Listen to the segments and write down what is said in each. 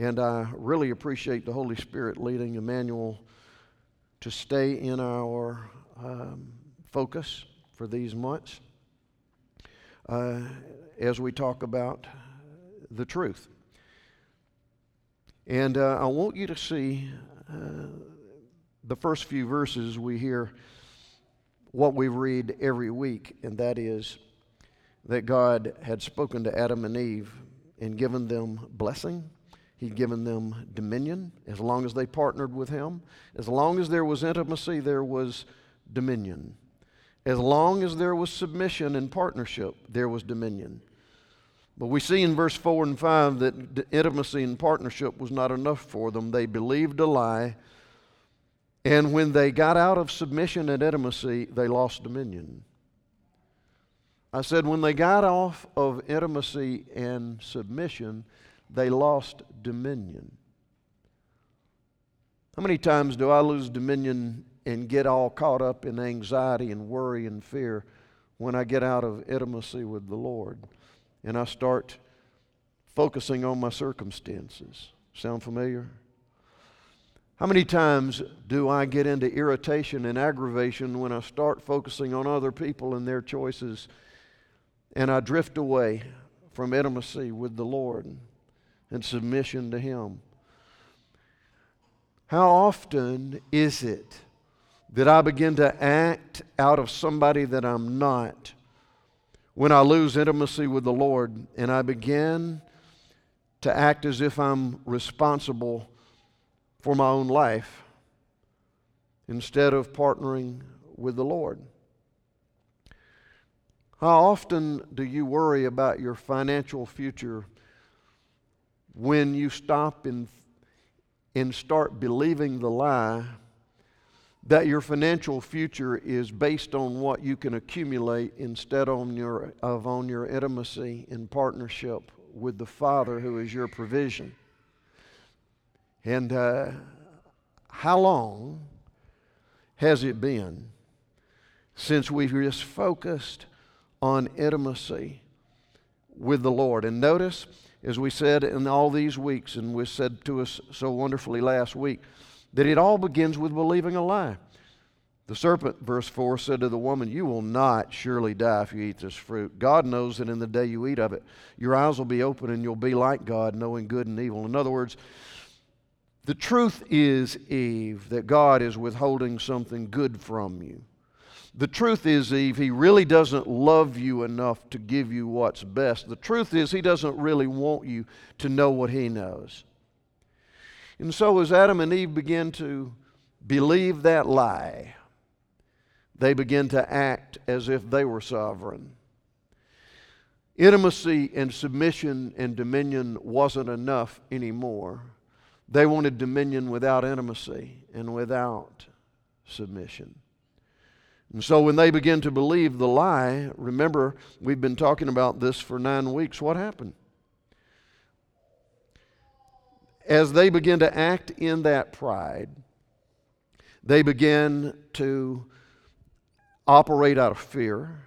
and I really appreciate the Holy Spirit leading Emmanuel to stay in our focus for these months as we talk about the truth. And I want you to see the first few verses we hear what we read every week, and that is that God had spoken to Adam and Eve and given them blessing. He'd given them dominion. As long as they partnered with him, as long as there was intimacy, there was dominion. As long as there was submission and partnership, there was dominion. But we see in verse 4 and 5 that intimacy and partnership was not enough for them. They believed a lie, and when they got out of submission and intimacy, they lost dominion. I said, when they got off of intimacy and submission, they lost dominion. How many times do I lose dominion and get all caught up in anxiety and worry and fear when I get out of intimacy with the Lord and I start focusing on my circumstances? Sound familiar? How many times do I get into irritation and aggravation when I start focusing on other people and their choices, and I drift away from intimacy with the Lord and submission to Him? How often is it that I begin to act out of somebody that I'm not when I lose intimacy with the Lord, and I begin to act as if I'm responsible for my own life instead of partnering with the Lord? How often do you worry about your financial future when you stop and start believing the lie that your financial future is based on what you can accumulate instead of on your intimacy and partnership with the Father who is your provision? And how long has it been since we've just focused on intimacy with the Lord? And notice, as we said in all these weeks, and we said to us so wonderfully last week, that it all begins with believing a lie. The serpent, verse 4, said to the woman, "You will not surely die if you eat this fruit. God knows that in the day you eat of it, your eyes will be open and you'll be like God, knowing good and evil." In other words, the truth is, Eve, that God is withholding something good from you. The truth is, Eve, He really doesn't love you enough to give you what's best. The truth is, He doesn't really want you to know what He knows. And so as Adam and Eve begin to believe that lie, they begin to act as if they were sovereign. Intimacy and submission and dominion wasn't enough anymore. They wanted dominion without intimacy and without submission. And so when they begin to believe the lie, remember, we've been talking about this for 9 weeks, what happened? As they begin to act in that pride, they begin to operate out of fear.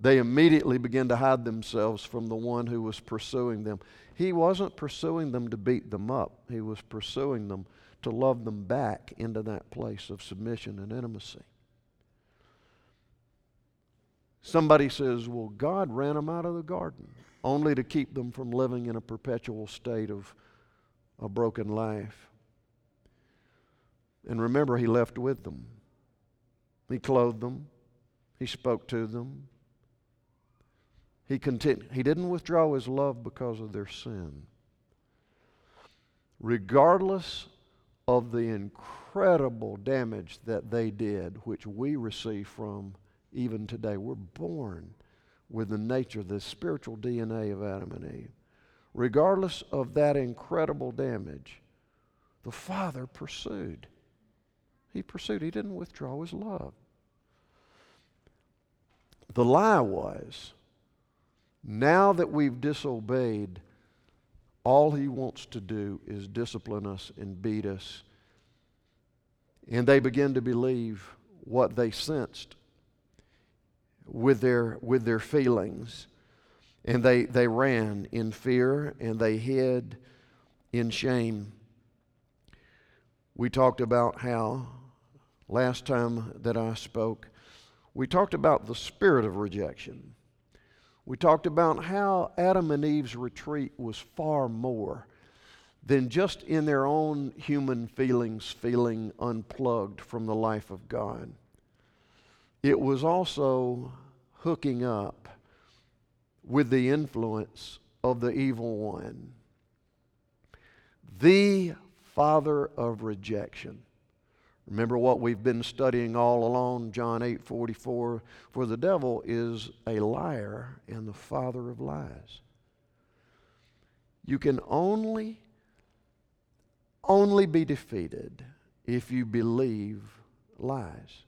They immediately begin to hide themselves from the one who was pursuing them. He wasn't pursuing them to beat them up. He was pursuing them to love them back into that place of submission and intimacy. Somebody says, well, God ran them out of the garden only to keep them from living in a perpetual state of a broken life. And remember, He left with them. He clothed them. He spoke to them. He didn't withdraw His love because of their sin. Regardless of the incredible damage that they did, which we receive from even today. We're born with the nature, the spiritual DNA of Adam and Eve. Regardless of that incredible damage, The Father pursued. He pursued. He didn't withdraw his love. The lie was, now that we've disobeyed, all he wants to do is discipline us and beat us. And they begin to believe what they sensed with their feelings. And they ran in fear and they hid in shame. We talked about how, last time that I spoke, we talked about the spirit of rejection. We talked about how Adam and Eve's retreat was far more than just in their own human feelings feeling unplugged from the life of God. It was also hooking up with the influence of the evil one, the father of rejection. Remember what we've been studying all along, John 8:44, for the devil is a liar and the father of lies. You can only be defeated if you believe lies.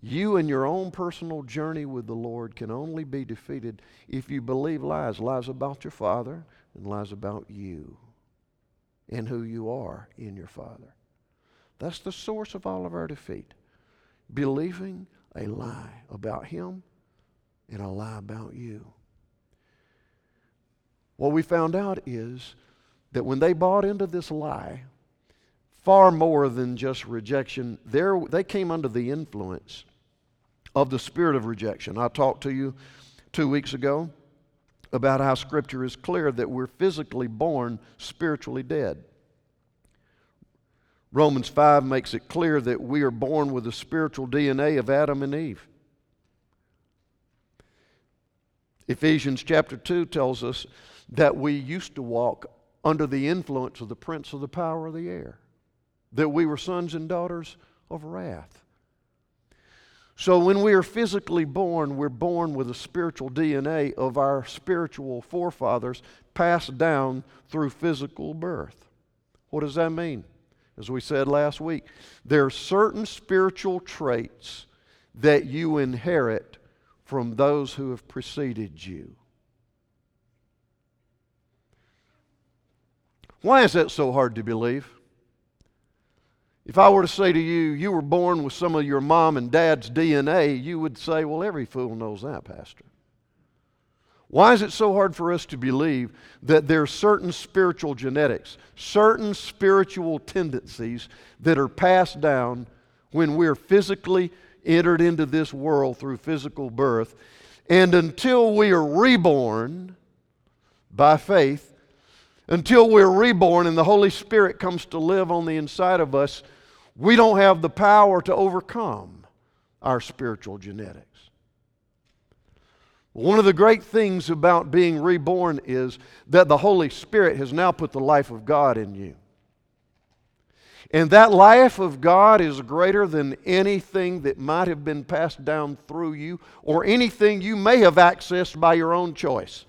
You and your own personal journey with the Lord can only be defeated if you believe lies. Lies about your father and lies about you and who you are in your father. That's the source of all of our defeat. Believing a lie about him and a lie about you. What we found out is that when they bought into this lie, far more than just rejection, they came under the influence of the spirit of rejection. I talked to you 2 weeks ago about how Scripture is clear that we're physically born spiritually dead. Romans 5 makes it clear that we are born with the spiritual DNA of Adam and Eve. Ephesians chapter 2 tells us that we used to walk under the influence of the prince of the power of the air, that we were sons and daughters of wrath. So when we are physically born, we're born with the spiritual DNA of our spiritual forefathers passed down through physical birth. What does that mean? As we said last week, there are certain spiritual traits that you inherit from those who have preceded you. Why is that so hard to believe? If I were to say to you, you were born with some of your mom and dad's DNA, you would say, well, every fool knows that, Pastor. Why is it so hard for us to believe that there are certain spiritual genetics, certain spiritual tendencies that are passed down when we're physically entered into this world through physical birth, and until we are reborn by faith, until we're reborn and the Holy Spirit comes to live on the inside of us, we don't have the power to overcome our spiritual genetics. One of the great things about being reborn is that the Holy Spirit has now put the life of God in you. And that life of God is greater than anything that might have been passed down through you or anything you may have accessed by your own choice.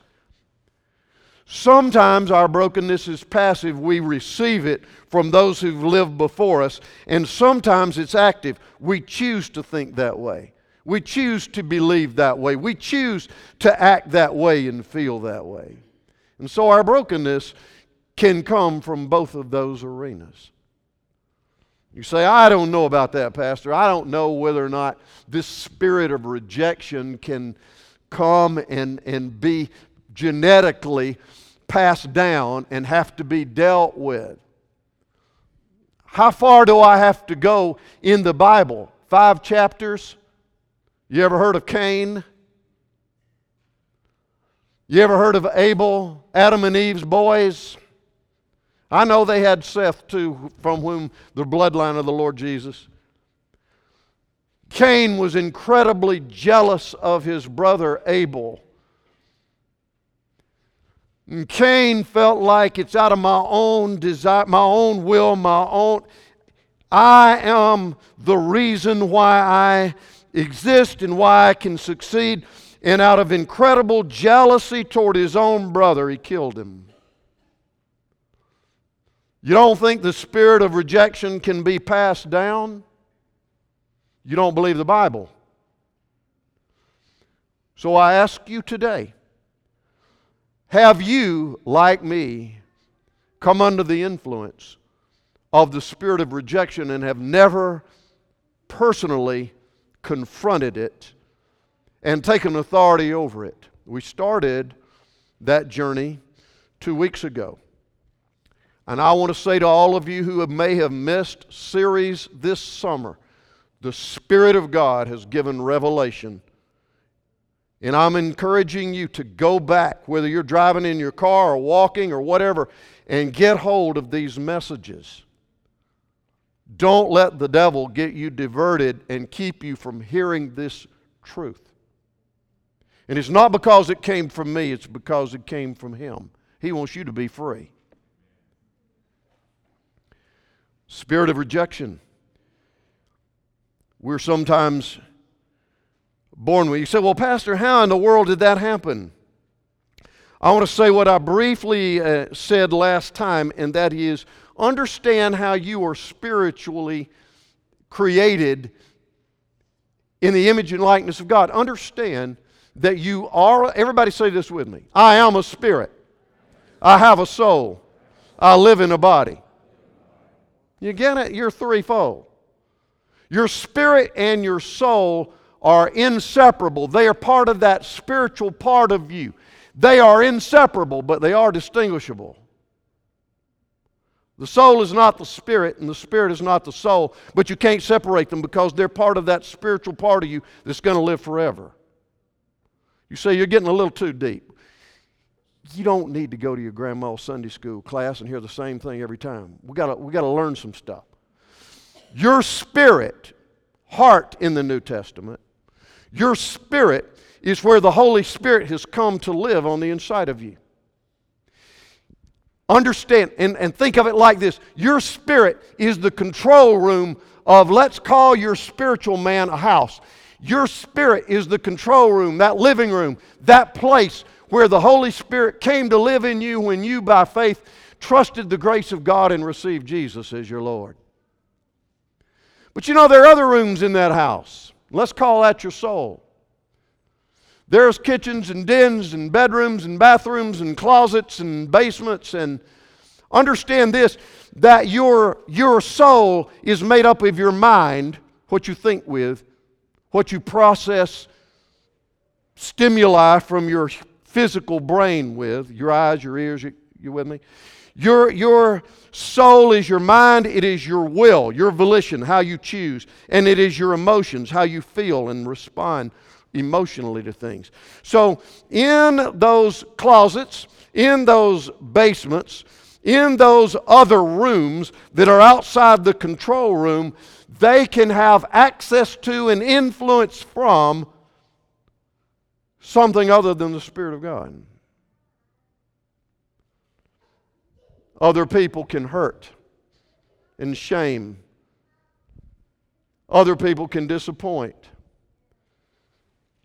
Sometimes our brokenness is passive. We receive it from those who've lived before us. And sometimes it's active. We choose to think that way. We choose to believe that way. We choose to act that way and feel that way. And so our brokenness can come from both of those arenas. You say, I don't know about that, Pastor. I don't know whether or not this spirit of rejection can come and be genetically passed down and have to be dealt with. How far do I have to go in the Bible? 5 chapters? You ever heard of Cain? You ever heard of Abel, Adam and Eve's boys? I know they had Seth too, from whom the bloodline of the Lord Jesus. Cain was incredibly jealous of his brother Abel. And Cain felt like it's out of my own desire, my own will, my own. I am the reason why I exist and why I can succeed, and out of incredible jealousy toward his own brother, he killed him. You don't think the spirit of rejection can be passed down? You don't believe the Bible. So I ask you today, have you, like me, come under the influence of the spirit of rejection and have never personally confronted it and taken authority over it? We started that journey 2 weeks ago. And I want to say to all of you who may have missed series this summer, the Spirit of God has given revelation. And I'm encouraging you to go back, whether you're driving in your car or walking or whatever, and get hold of these messages. Don't let the devil get you diverted and keep you from hearing this truth. And it's not because it came from me, it's because it came from him. He wants you to be free. Spirit of rejection. We're sometimes born with. You say, well, Pastor, how in the world did that happen? I want to say what I briefly said last time, and that is understand how you are spiritually created in the image and likeness of God. Understand that you are, everybody say this with me, I am a spirit. I have a soul. I live in a body. You get it? You're threefold. Your spirit and your soul are inseparable. They are part of that spiritual part of you. They are inseparable, but they are distinguishable. The soul is not the spirit, and the spirit is not the soul, but you can't separate them because they're part of that spiritual part of you that's going to live forever. You say, you're getting a little too deep. You don't need to go to your grandma's Sunday school class and hear the same thing every time. We got to learn some stuff. Your spirit, heart in the New Testament, your spirit is where the Holy Spirit has come to live on the inside of you. Understand and think of it like this. Your spirit is the control room of, let's call your spiritual man a house. Your spirit is the control room, that living room, that place where the Holy Spirit came to live in you when you, by faith, trusted the grace of God and received Jesus as your Lord. But you know, there are other rooms in that house. Let's call that your soul. There's kitchens and dens and bedrooms and bathrooms and closets and basements. And understand this, that your soul is made up of your mind, what you think with, what you process stimuli from your physical brain with, your eyes, your ears, you with me? Your soul is your mind, it is your will, your volition, how you choose, and it is your emotions, how you feel and respond emotionally to things. So in those closets, in those basements, in those other rooms that are outside the control room, they can have access to and influence from something other than the Spirit of God. Other people can hurt and shame. Other people can disappoint.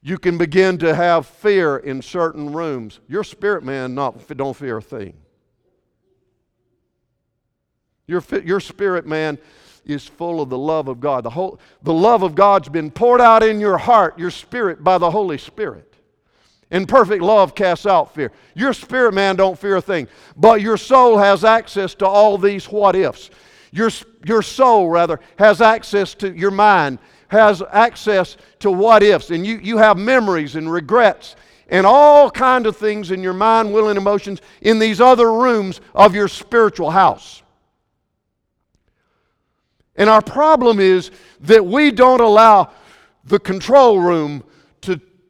You can begin to have fear in certain rooms. Your spirit man don't fear a thing. Your spirit man is full of the love of God. The love of God's been poured out in your heart, your spirit, by the Holy Spirit. And perfect love casts out fear. Your spirit man don't fear a thing, but your soul has access to all these what-ifs. Your soul, rather, has access to your mind, has access to what-ifs, and you have memories and regrets and all kinds of things in your mind, will, and emotions in these other rooms of your spiritual house. And our problem is that we don't allow the control room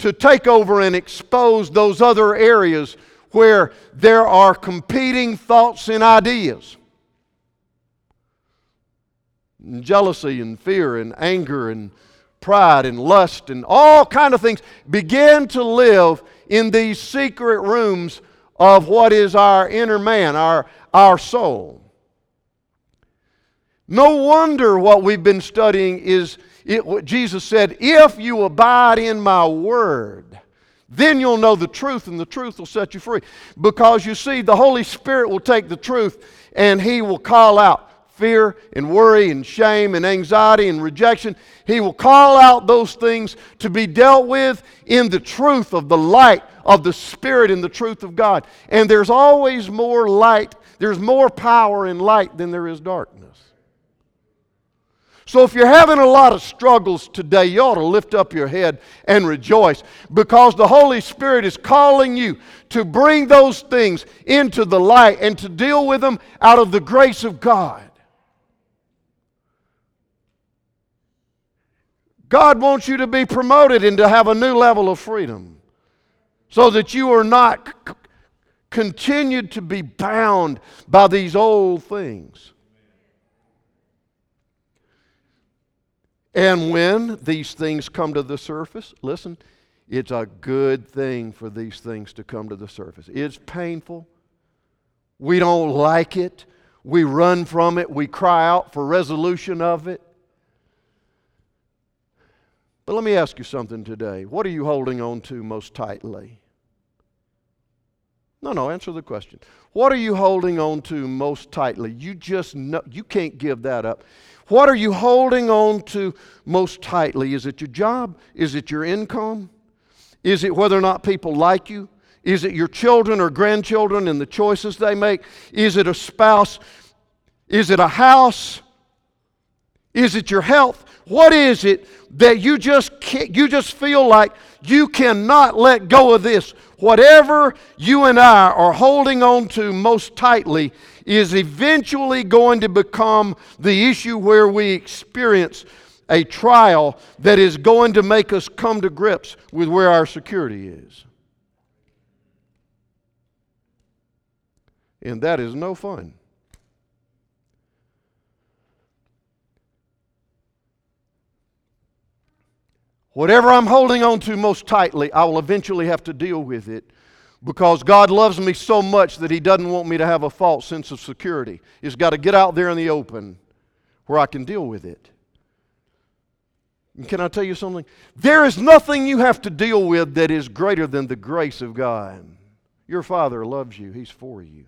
to take over and expose those other areas where there are competing thoughts and ideas. And jealousy and fear and anger and pride and lust and all kinds of things begin to live in these secret rooms of what is our inner man, our soul. No wonder what we've been studying is what Jesus said, if you abide in my word, Then you'll know the truth, and the truth will set you free. Because you see, the Holy Spirit will take the truth, and He will call out fear and worry and shame and anxiety and rejection. He will call out those things to be dealt with in the truth of the light of the Spirit and the truth of God. And there's always more light. There's more power in light than there is darkness. So if you're having a lot of struggles today, you ought to lift up your head and rejoice, because the Holy Spirit is calling you to bring those things into the light and to deal with them out of the grace of God. God wants you to be promoted and to have a new level of freedom so that you are not continued to be bound by these old things. And when these things come to the surface, listen, it's a good thing for these things to come to the surface. It's painful. We don't like it. We run from it. We cry out for resolution of it. But let me ask you something today. What are you holding on to most tightly? No, answer the question. What are you holding on to most tightly? You just know, you can't give that up. What are you holding on to most tightly? Is it your job? Is it your income? Is it whether or not people like you? Is it your children or grandchildren and the choices they make? Is it a spouse? Is it a house? Is it your health? What is it that you just can't, you just feel like you cannot let go of this? Whatever you and I are holding on to most tightly is eventually going to become the issue where we experience a trial that is going to make us come to grips with where our security is. And that is no fun. Whatever I'm holding on to most tightly, I will eventually have to deal with it, because God loves me so much that He doesn't want me to have a false sense of security. It's got to get out there in the open where I can deal with it. And can I tell you something? There is nothing you have to deal with that is greater than the grace of God. Your Father loves you. He's for you.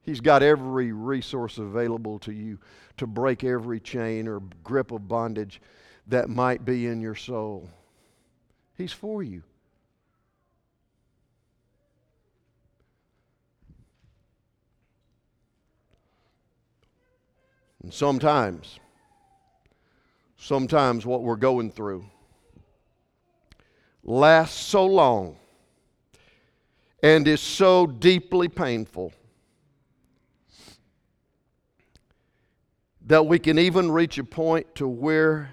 He's got every resource available to you to break every chain or grip of bondage that might be in your soul. He's for you. And sometimes what we're going through lasts so long and is so deeply painful that we can even reach a point to where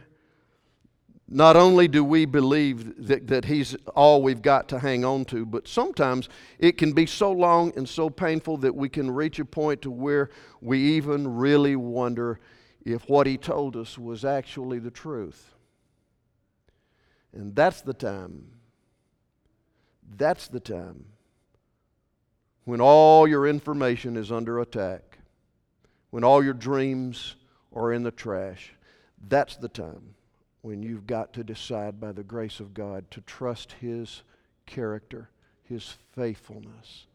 not only do we believe that He's all we've got to hang on to, but sometimes it can be so long and so painful that we can reach a point to where we even really wonder if what He told us was actually the truth. And that's the time. That's the time when all your information is under attack, when all your dreams are in the trash. That's the time when you've got to decide by the grace of God to trust His character, His faithfulness,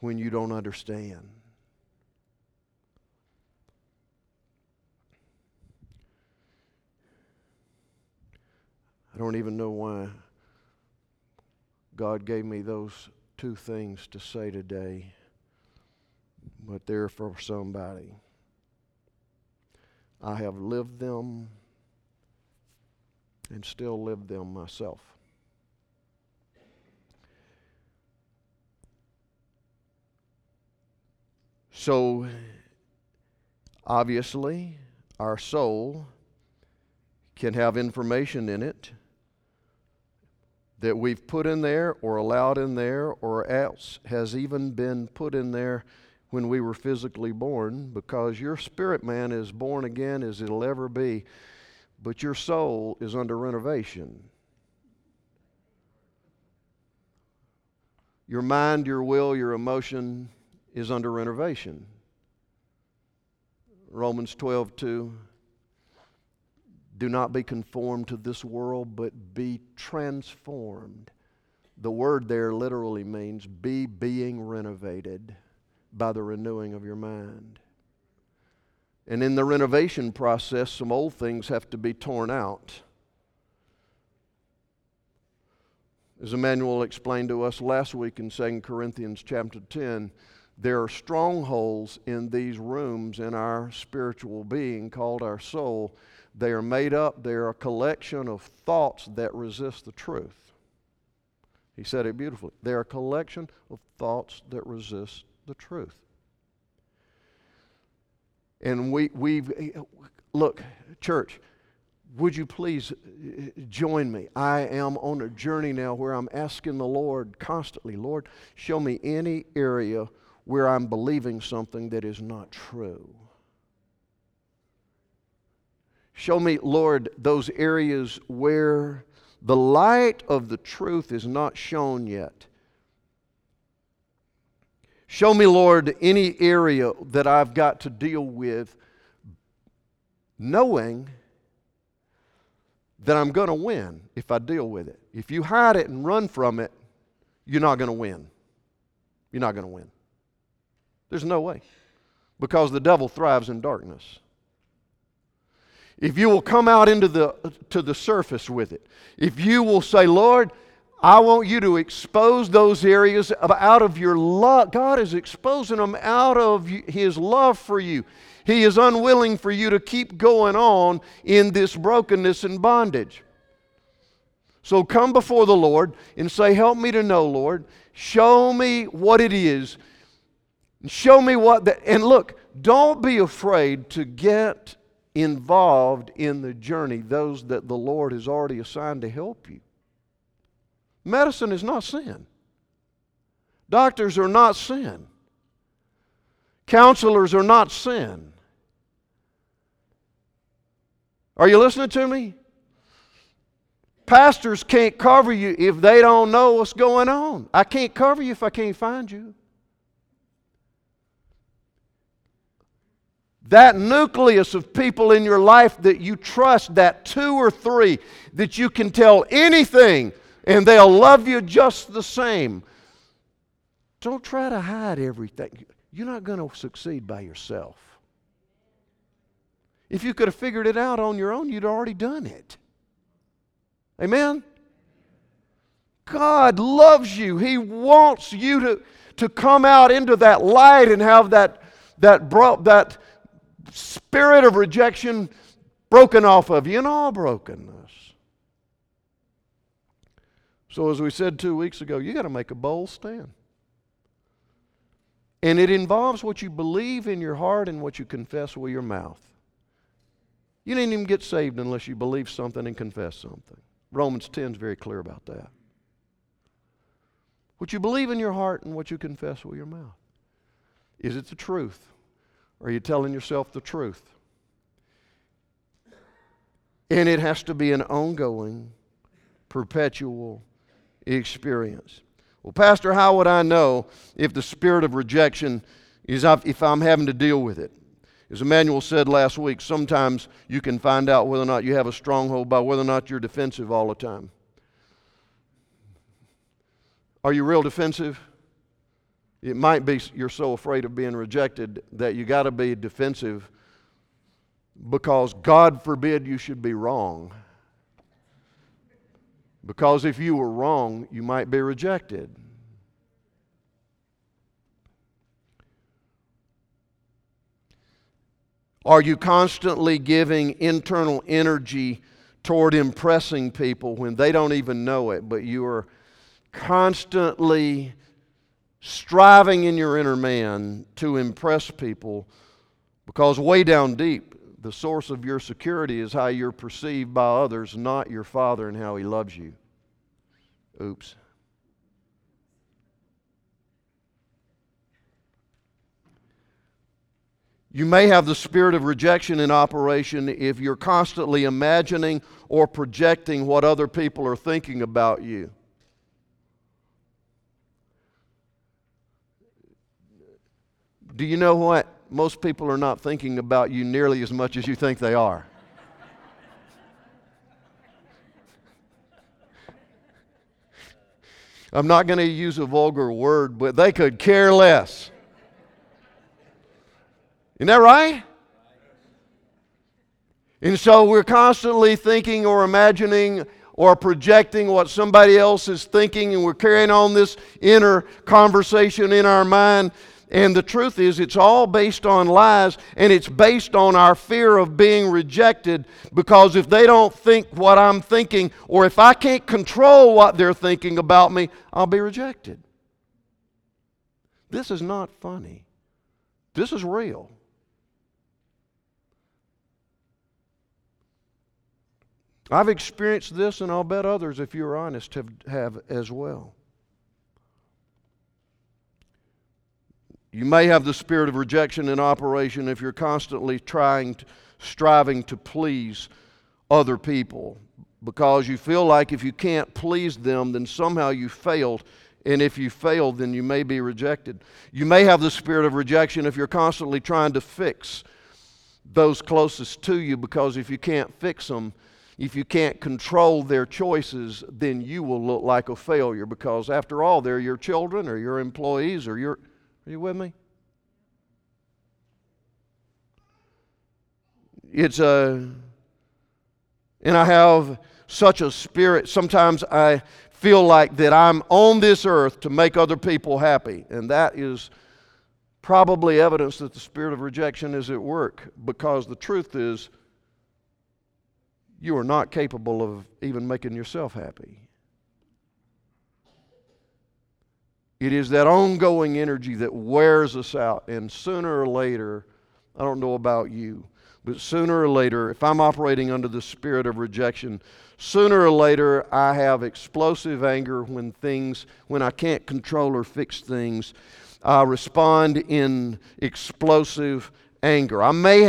when you don't understand. I don't even know why God gave me those two things to say today, but they're for somebody. I have lived them and still live them myself. So, obviously, our soul can have information in it that we've put in there or allowed in there or else has even been put in there when we were physically born, because your spirit man is born again as it'll ever be. But your soul is under renovation. Your mind, your will, your emotion is under renovation. Romans 12:2. Do not be conformed to this world, but be transformed. The word there literally means be being renovated by the renewing of your mind. And in the renovation process, some old things have to be torn out. As Emmanuel explained to us last week in 2 Corinthians chapter 10, there are strongholds in these rooms in our spiritual being called our soul. They are made up. They are a collection of thoughts that resist the truth. He said it beautifully. They are a collection of thoughts that resist the truth. And look, church, would you please join me? I am on a journey now where I'm asking the Lord constantly, Lord, show me any area where I'm believing something that is not true. Show me, Lord, those areas where the light of the truth is not shown yet. Show me, Lord, any area that I've got to deal with knowing that I'm going to win if I deal with it. If you hide it and run from it, you're not going to win. You're not going to win. There's no way, because the devil thrives in darkness. If you will come out into to the surface with it, if you will say, Lord, I want you to expose those areas out of your love. God is exposing them out of His love for you. He is unwilling for you to keep going on in this brokenness and bondage. So come before the Lord and say, help me to know, Lord. Show me what it is. Show me what that... And look, don't be afraid to get involved in the journey, those that the Lord has already assigned to help you. Medicine is not sin. Doctors are not sin. Counselors are not sin. Are you listening to me? Pastors can't cover you if they don't know what's going on. I can't cover you if I can't find you. That nucleus of people in your life that you trust, that two or three that you can tell anything and they'll love you just the same. Don't try to hide everything. You're not going to succeed by yourself. If you could have figured it out on your own, you'd already done it. Amen? God loves you. He wants you to come out into that light and have that spirit of rejection broken off of you in all brokenness. So as we said 2 weeks ago, you got to make a bold stand. And it involves what you believe in your heart and what you confess with your mouth. You didn't even get saved unless you believe something and confess something. Romans 10 is very clear about that. What you believe in your heart and what you confess with your mouth. Is it the truth? Are you telling yourself the truth? And it has to be an ongoing, perpetual experience. Well, Pastor, how would I know if the spirit of rejection is if I'm having to deal with it? As Emmanuel said last week, sometimes you can find out whether or not you have a stronghold by whether or not you're defensive all the time. Are you real defensive? It might be you're so afraid of being rejected that you got to be defensive because God forbid you should be wrong. Because if you were wrong, you might be rejected. Are you constantly giving internal energy toward impressing people when they don't even know it, but you are constantly striving in your inner man to impress people? Because way down deep, the source of your security is how you're perceived by others, not your Father and how He loves you. Oops. You may have the spirit of rejection in operation if you're constantly imagining or projecting what other people are thinking about you. Do you know what? Most people are not thinking about you nearly as much as you think they are. I'm not going to use a vulgar word, but they could care less. Isn't that right? And so we're constantly thinking or imagining or projecting what somebody else is thinking, and we're carrying on this inner conversation in our mind. And the truth is, it's all based on lies, and it's based on our fear of being rejected, because if they don't think what I'm thinking, or if I can't control what they're thinking about me, I'll be rejected. This is not funny. This is real. I've experienced this, and I'll bet others, if you're honest, have as well. You may have the spirit of rejection in operation if you're constantly striving to please other people, because you feel like if you can't please them, then somehow you failed, and if you failed, then you may be rejected. You may have the spirit of rejection if you're constantly trying to fix those closest to you, because if you can't fix them, if you can't control their choices, then you will look like a failure, because after all, they're your children or your employees or your... Are you with me? And I have such a spirit. Sometimes I feel like that I'm on this earth to make other people happy. And that is probably evidence that the spirit of rejection is at work, because the truth is you are not capable of even making yourself happy. It is that ongoing energy that wears us out, and sooner or later, I don't know about you, but sooner or later, if I'm operating under the spirit of rejection, sooner or later I have explosive anger when I can't control or fix things. I respond in explosive anger. I may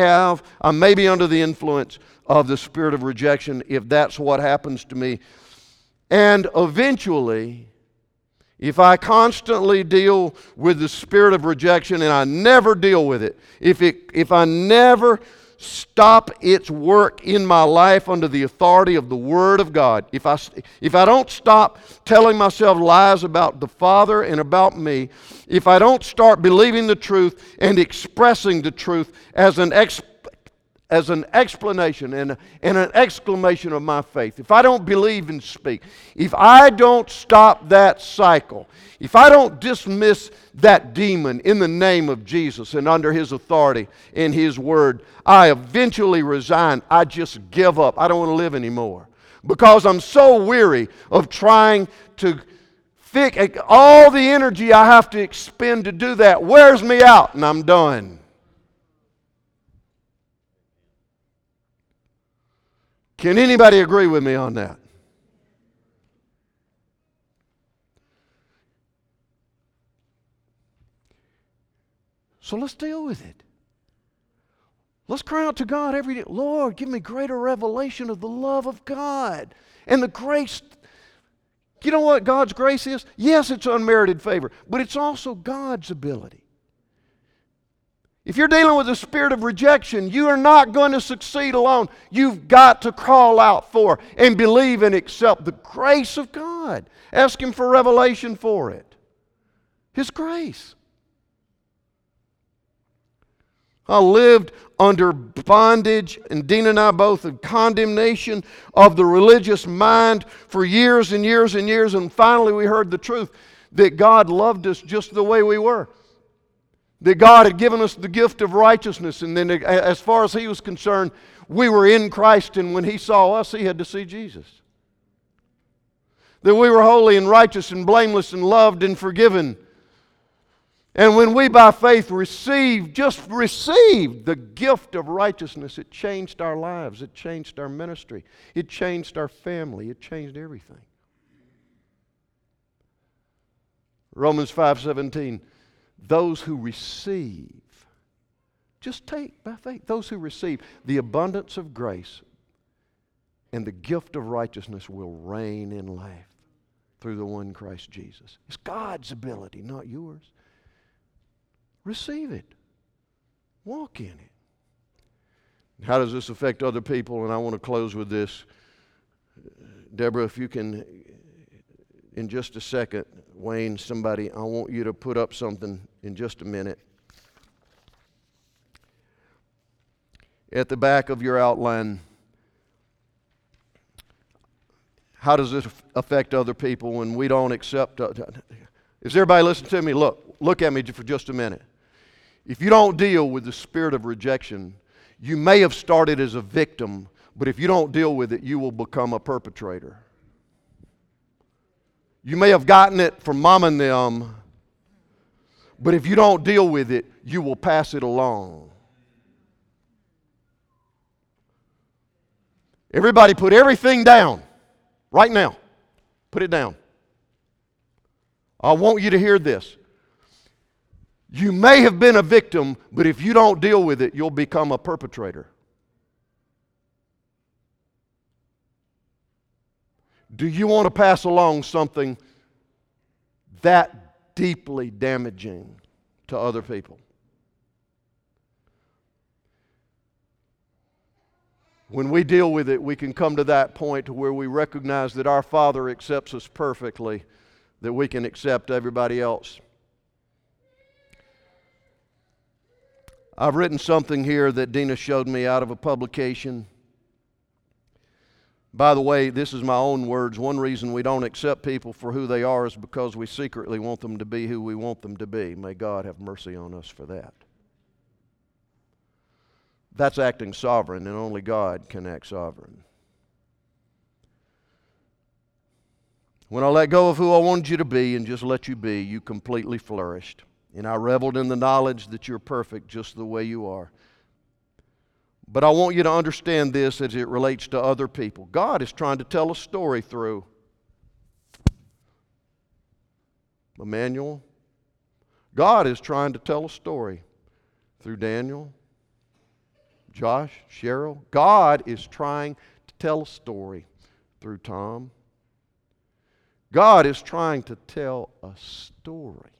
be under the influence of the spirit of rejection if that's what happens to me. And eventually, if I constantly deal with the spirit of rejection and I never deal with it, if I never stop its work in my life under the authority of the Word of God, if I don't stop telling myself lies about the Father and about me, if I don't start believing the truth and expressing the truth as an explanation and an exclamation of my faith, if I don't believe and speak, if I don't stop that cycle, if I don't dismiss that demon in the name of Jesus and under His authority in His Word, I eventually resign. I just give up. I don't want to live anymore, because I'm so weary of trying to fix. All the energy I have to expend to do that wears me out, and I'm done. Can anybody agree with me on that? So let's deal with it. Let's cry out to God every day, Lord, give me greater revelation of the love of God and the grace. You know what God's grace is? Yes, it's unmerited favor, but it's also God's ability. If you're dealing with a spirit of rejection, you are not going to succeed alone. You've got to call out for and believe and accept the grace of God. Ask Him for revelation for it. His grace. I lived under bondage, and Dean and I both, of condemnation of the religious mind for years and years and years, and finally we heard the truth that God loved us just the way we were. That God had given us the gift of righteousness, and then as far as He was concerned, we were in Christ, and when He saw us, He had to see Jesus. That we were holy and righteous and blameless and loved and forgiven. And when we by faith received the gift of righteousness, it changed our lives, it changed our ministry, it changed our family, it changed everything. Romans 5:17. Those who receive, just take by faith, those who receive the abundance of grace and the gift of righteousness will reign in life through the one Christ Jesus. It's God's ability, not yours. Receive it. Walk in it. How does this affect other people? And I want to close with this. Deborah, if you can in just a second. Wayne, somebody, I want you to put up something in just a minute. At the back of your outline, how does this affect other people when we don't accept? Is everybody listening to me? Look at me for just a minute. If you don't deal with the spirit of rejection, you may have started as a victim, but if you don't deal with it, you will become a perpetrator. You may have gotten it from mom and them, but if you don't deal with it, you will pass it along. Everybody put everything down right now. Put it down. I want you to hear this. You may have been a victim, but if you don't deal with it, you'll become a perpetrator. Do you want to pass along something that deeply damaging to other people? When we deal with it, we can come to that point to where we recognize that our Father accepts us perfectly, that we can accept everybody else. I've written something here that Dina showed me out of a publication. By the way, this is my own words. One reason we don't accept people for who they are is because we secretly want them to be who we want them to be. May God have mercy on us for that. That's acting sovereign, and only God can act sovereign. When I let go of who I wanted you to be and just let you be, you completely flourished. And I reveled in the knowledge that you're perfect just the way you are. But I want you to understand this as it relates to other people. God is trying to tell a story through Emmanuel. God is trying to tell a story through Daniel, Josh, Cheryl. God is trying to tell a story through Tom. God is trying to tell a story.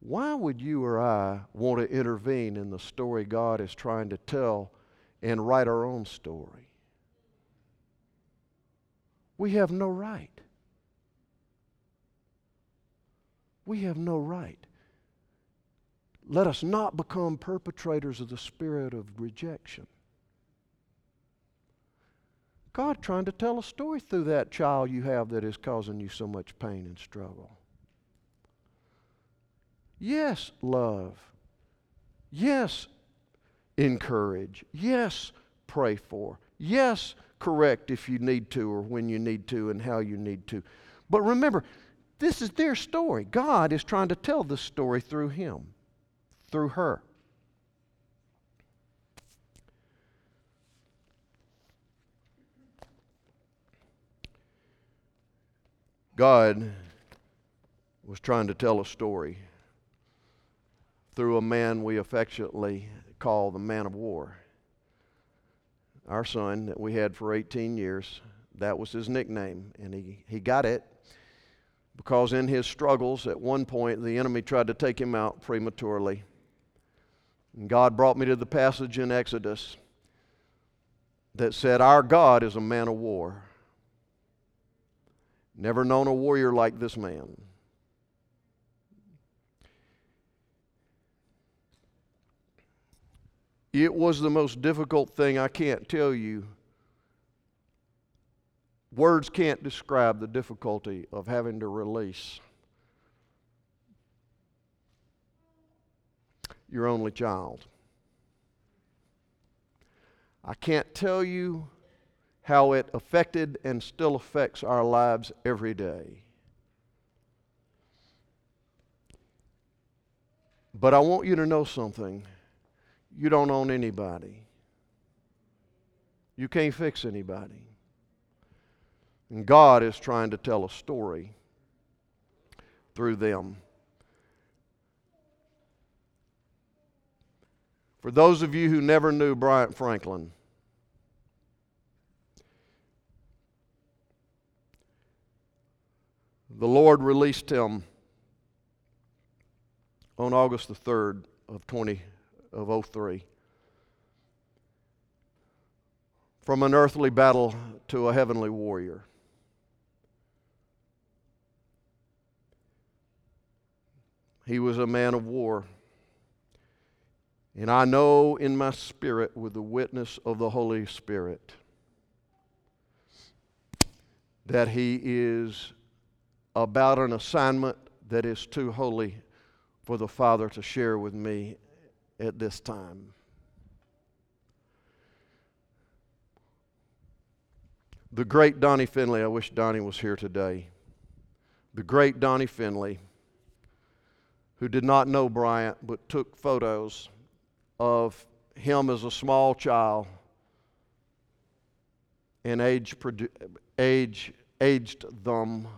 Why would you or I want to intervene in the story God is trying to tell and write our own story? We have no right. We have no right. Let us not become perpetrators of the spirit of rejection. God trying to tell a story through that child you have that is causing you so much pain and struggle. Yes, love. Yes, encourage. Yes, pray for. Yes, correct if you need to or when you need to and how you need to. But remember, this is their story. God is trying to tell this story through him, through her. God was trying to tell a story through a man we affectionately call the man of war. Our son that we had for 18 years, that was his nickname, and he got it because in his struggles at one point the enemy tried to take him out prematurely. And God brought me to the passage in Exodus that said, our God is a man of war. Never known a warrior like this man. It was the most difficult thing. I can't tell you. Words can't describe the difficulty of having to release your only child. I can't tell you how it affected and still affects our lives every day. But I want you to know something. You don't own anybody. You can't fix anybody. And God is trying to tell a story through them. For those of you who never knew Bryant Franklin, the Lord released him on August the 3rd of 2020. Of 03. from an earthly battle to a heavenly warrior. He was a man of war. And I know in my spirit with the witness of the Holy Spirit that he is about an assignment that is too holy for the Father to share with me at this time. The great Donnie Finley, I wish Donnie was here today. The great Donnie Finley, who did not know Bryant but took photos of him as a small child and aged them.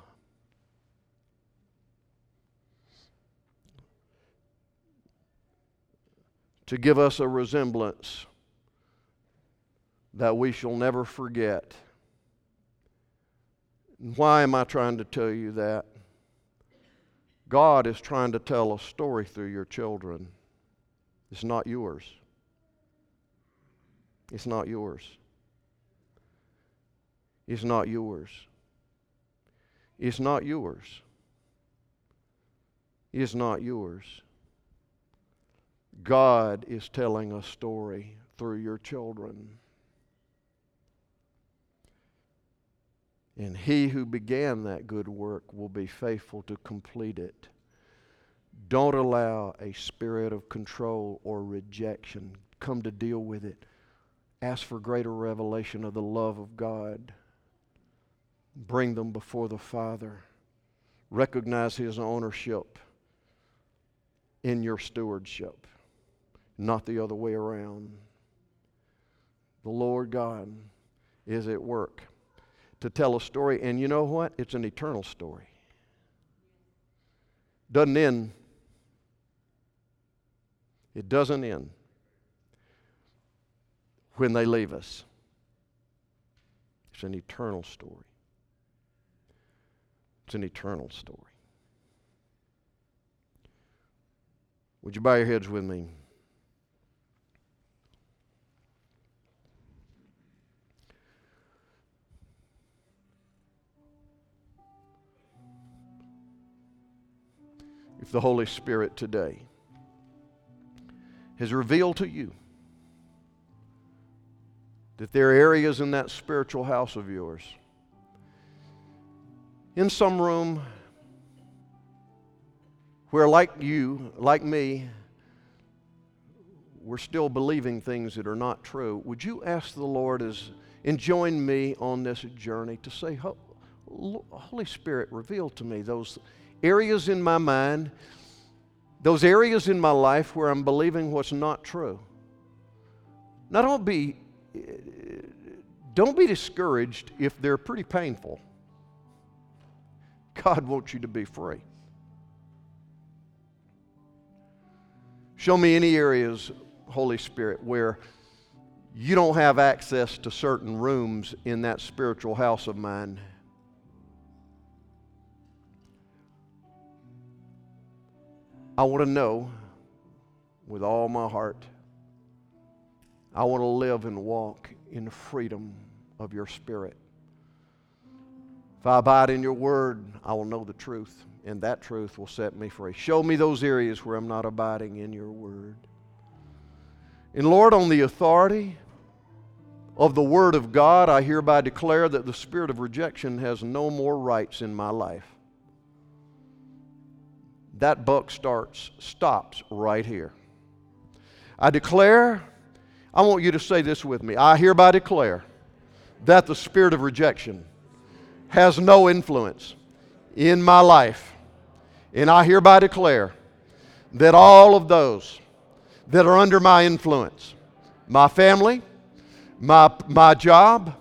To give us a resemblance that we shall never forget. Why am I trying to tell you that? God is trying to tell a story through your children. It's not yours. It's not yours. It's not yours. It's not yours. It's not yours. God is telling a story through your children. And he who began that good work will be faithful to complete it. Don't allow a spirit of control or rejection. Come to deal with it. Ask for greater revelation of the love of God. Bring them before the Father. Recognize his ownership in your stewardship, not the other way around. The Lord God is at work to tell a story, and you know what? It's an eternal story. Doesn't end. It doesn't end when they leave us. It's an eternal story. It's an eternal story. Would you bow your heads with me? If the Holy Spirit today has revealed to you that there are areas in that spiritual house of yours, in some room where, like you, like me, we're still believing things that are not true, would you ask the Lord and join me on this journey to say, Holy Spirit, reveal to me those areas in my mind, those areas in my life where I'm believing what's not true. Now don't be discouraged if they're pretty painful. God wants you to be free. Show me any areas, Holy Spirit, where you don't have access to certain rooms in that spiritual house of mine. I want to know with all my heart. I want to live and walk in the freedom of your Spirit. If I abide in your word, I will know the truth, and that truth will set me free. Show me those areas where I'm not abiding in your word. And Lord, on the authority of the word of God, I hereby declare that the spirit of rejection has no more rights in my life. That buck stops right here. I declare, I want you to say this with me. I hereby declare that the spirit of rejection has no influence in my life. And I hereby declare that all of those that are under my influence, my family, my job,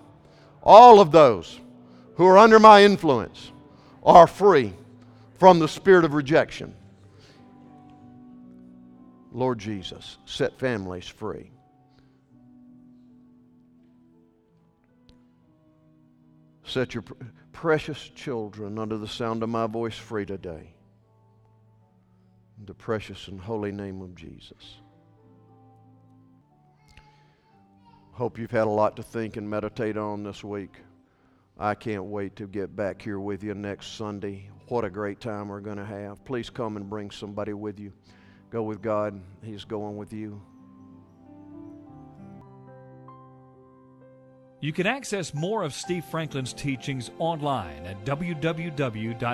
all of those who are under my influence are free from the spirit of rejection. Lord Jesus, set families free. Set your precious children under the sound of my voice free today. In the precious and holy name of Jesus. Hope you've had a lot to think and meditate on this week. I can't wait to get back here with you next Sunday. What a great time we're going to have. Please come and bring somebody with you. Go with God. He's going with you. You can access more of Steve Franklin's teachings online at www.sfmin.com.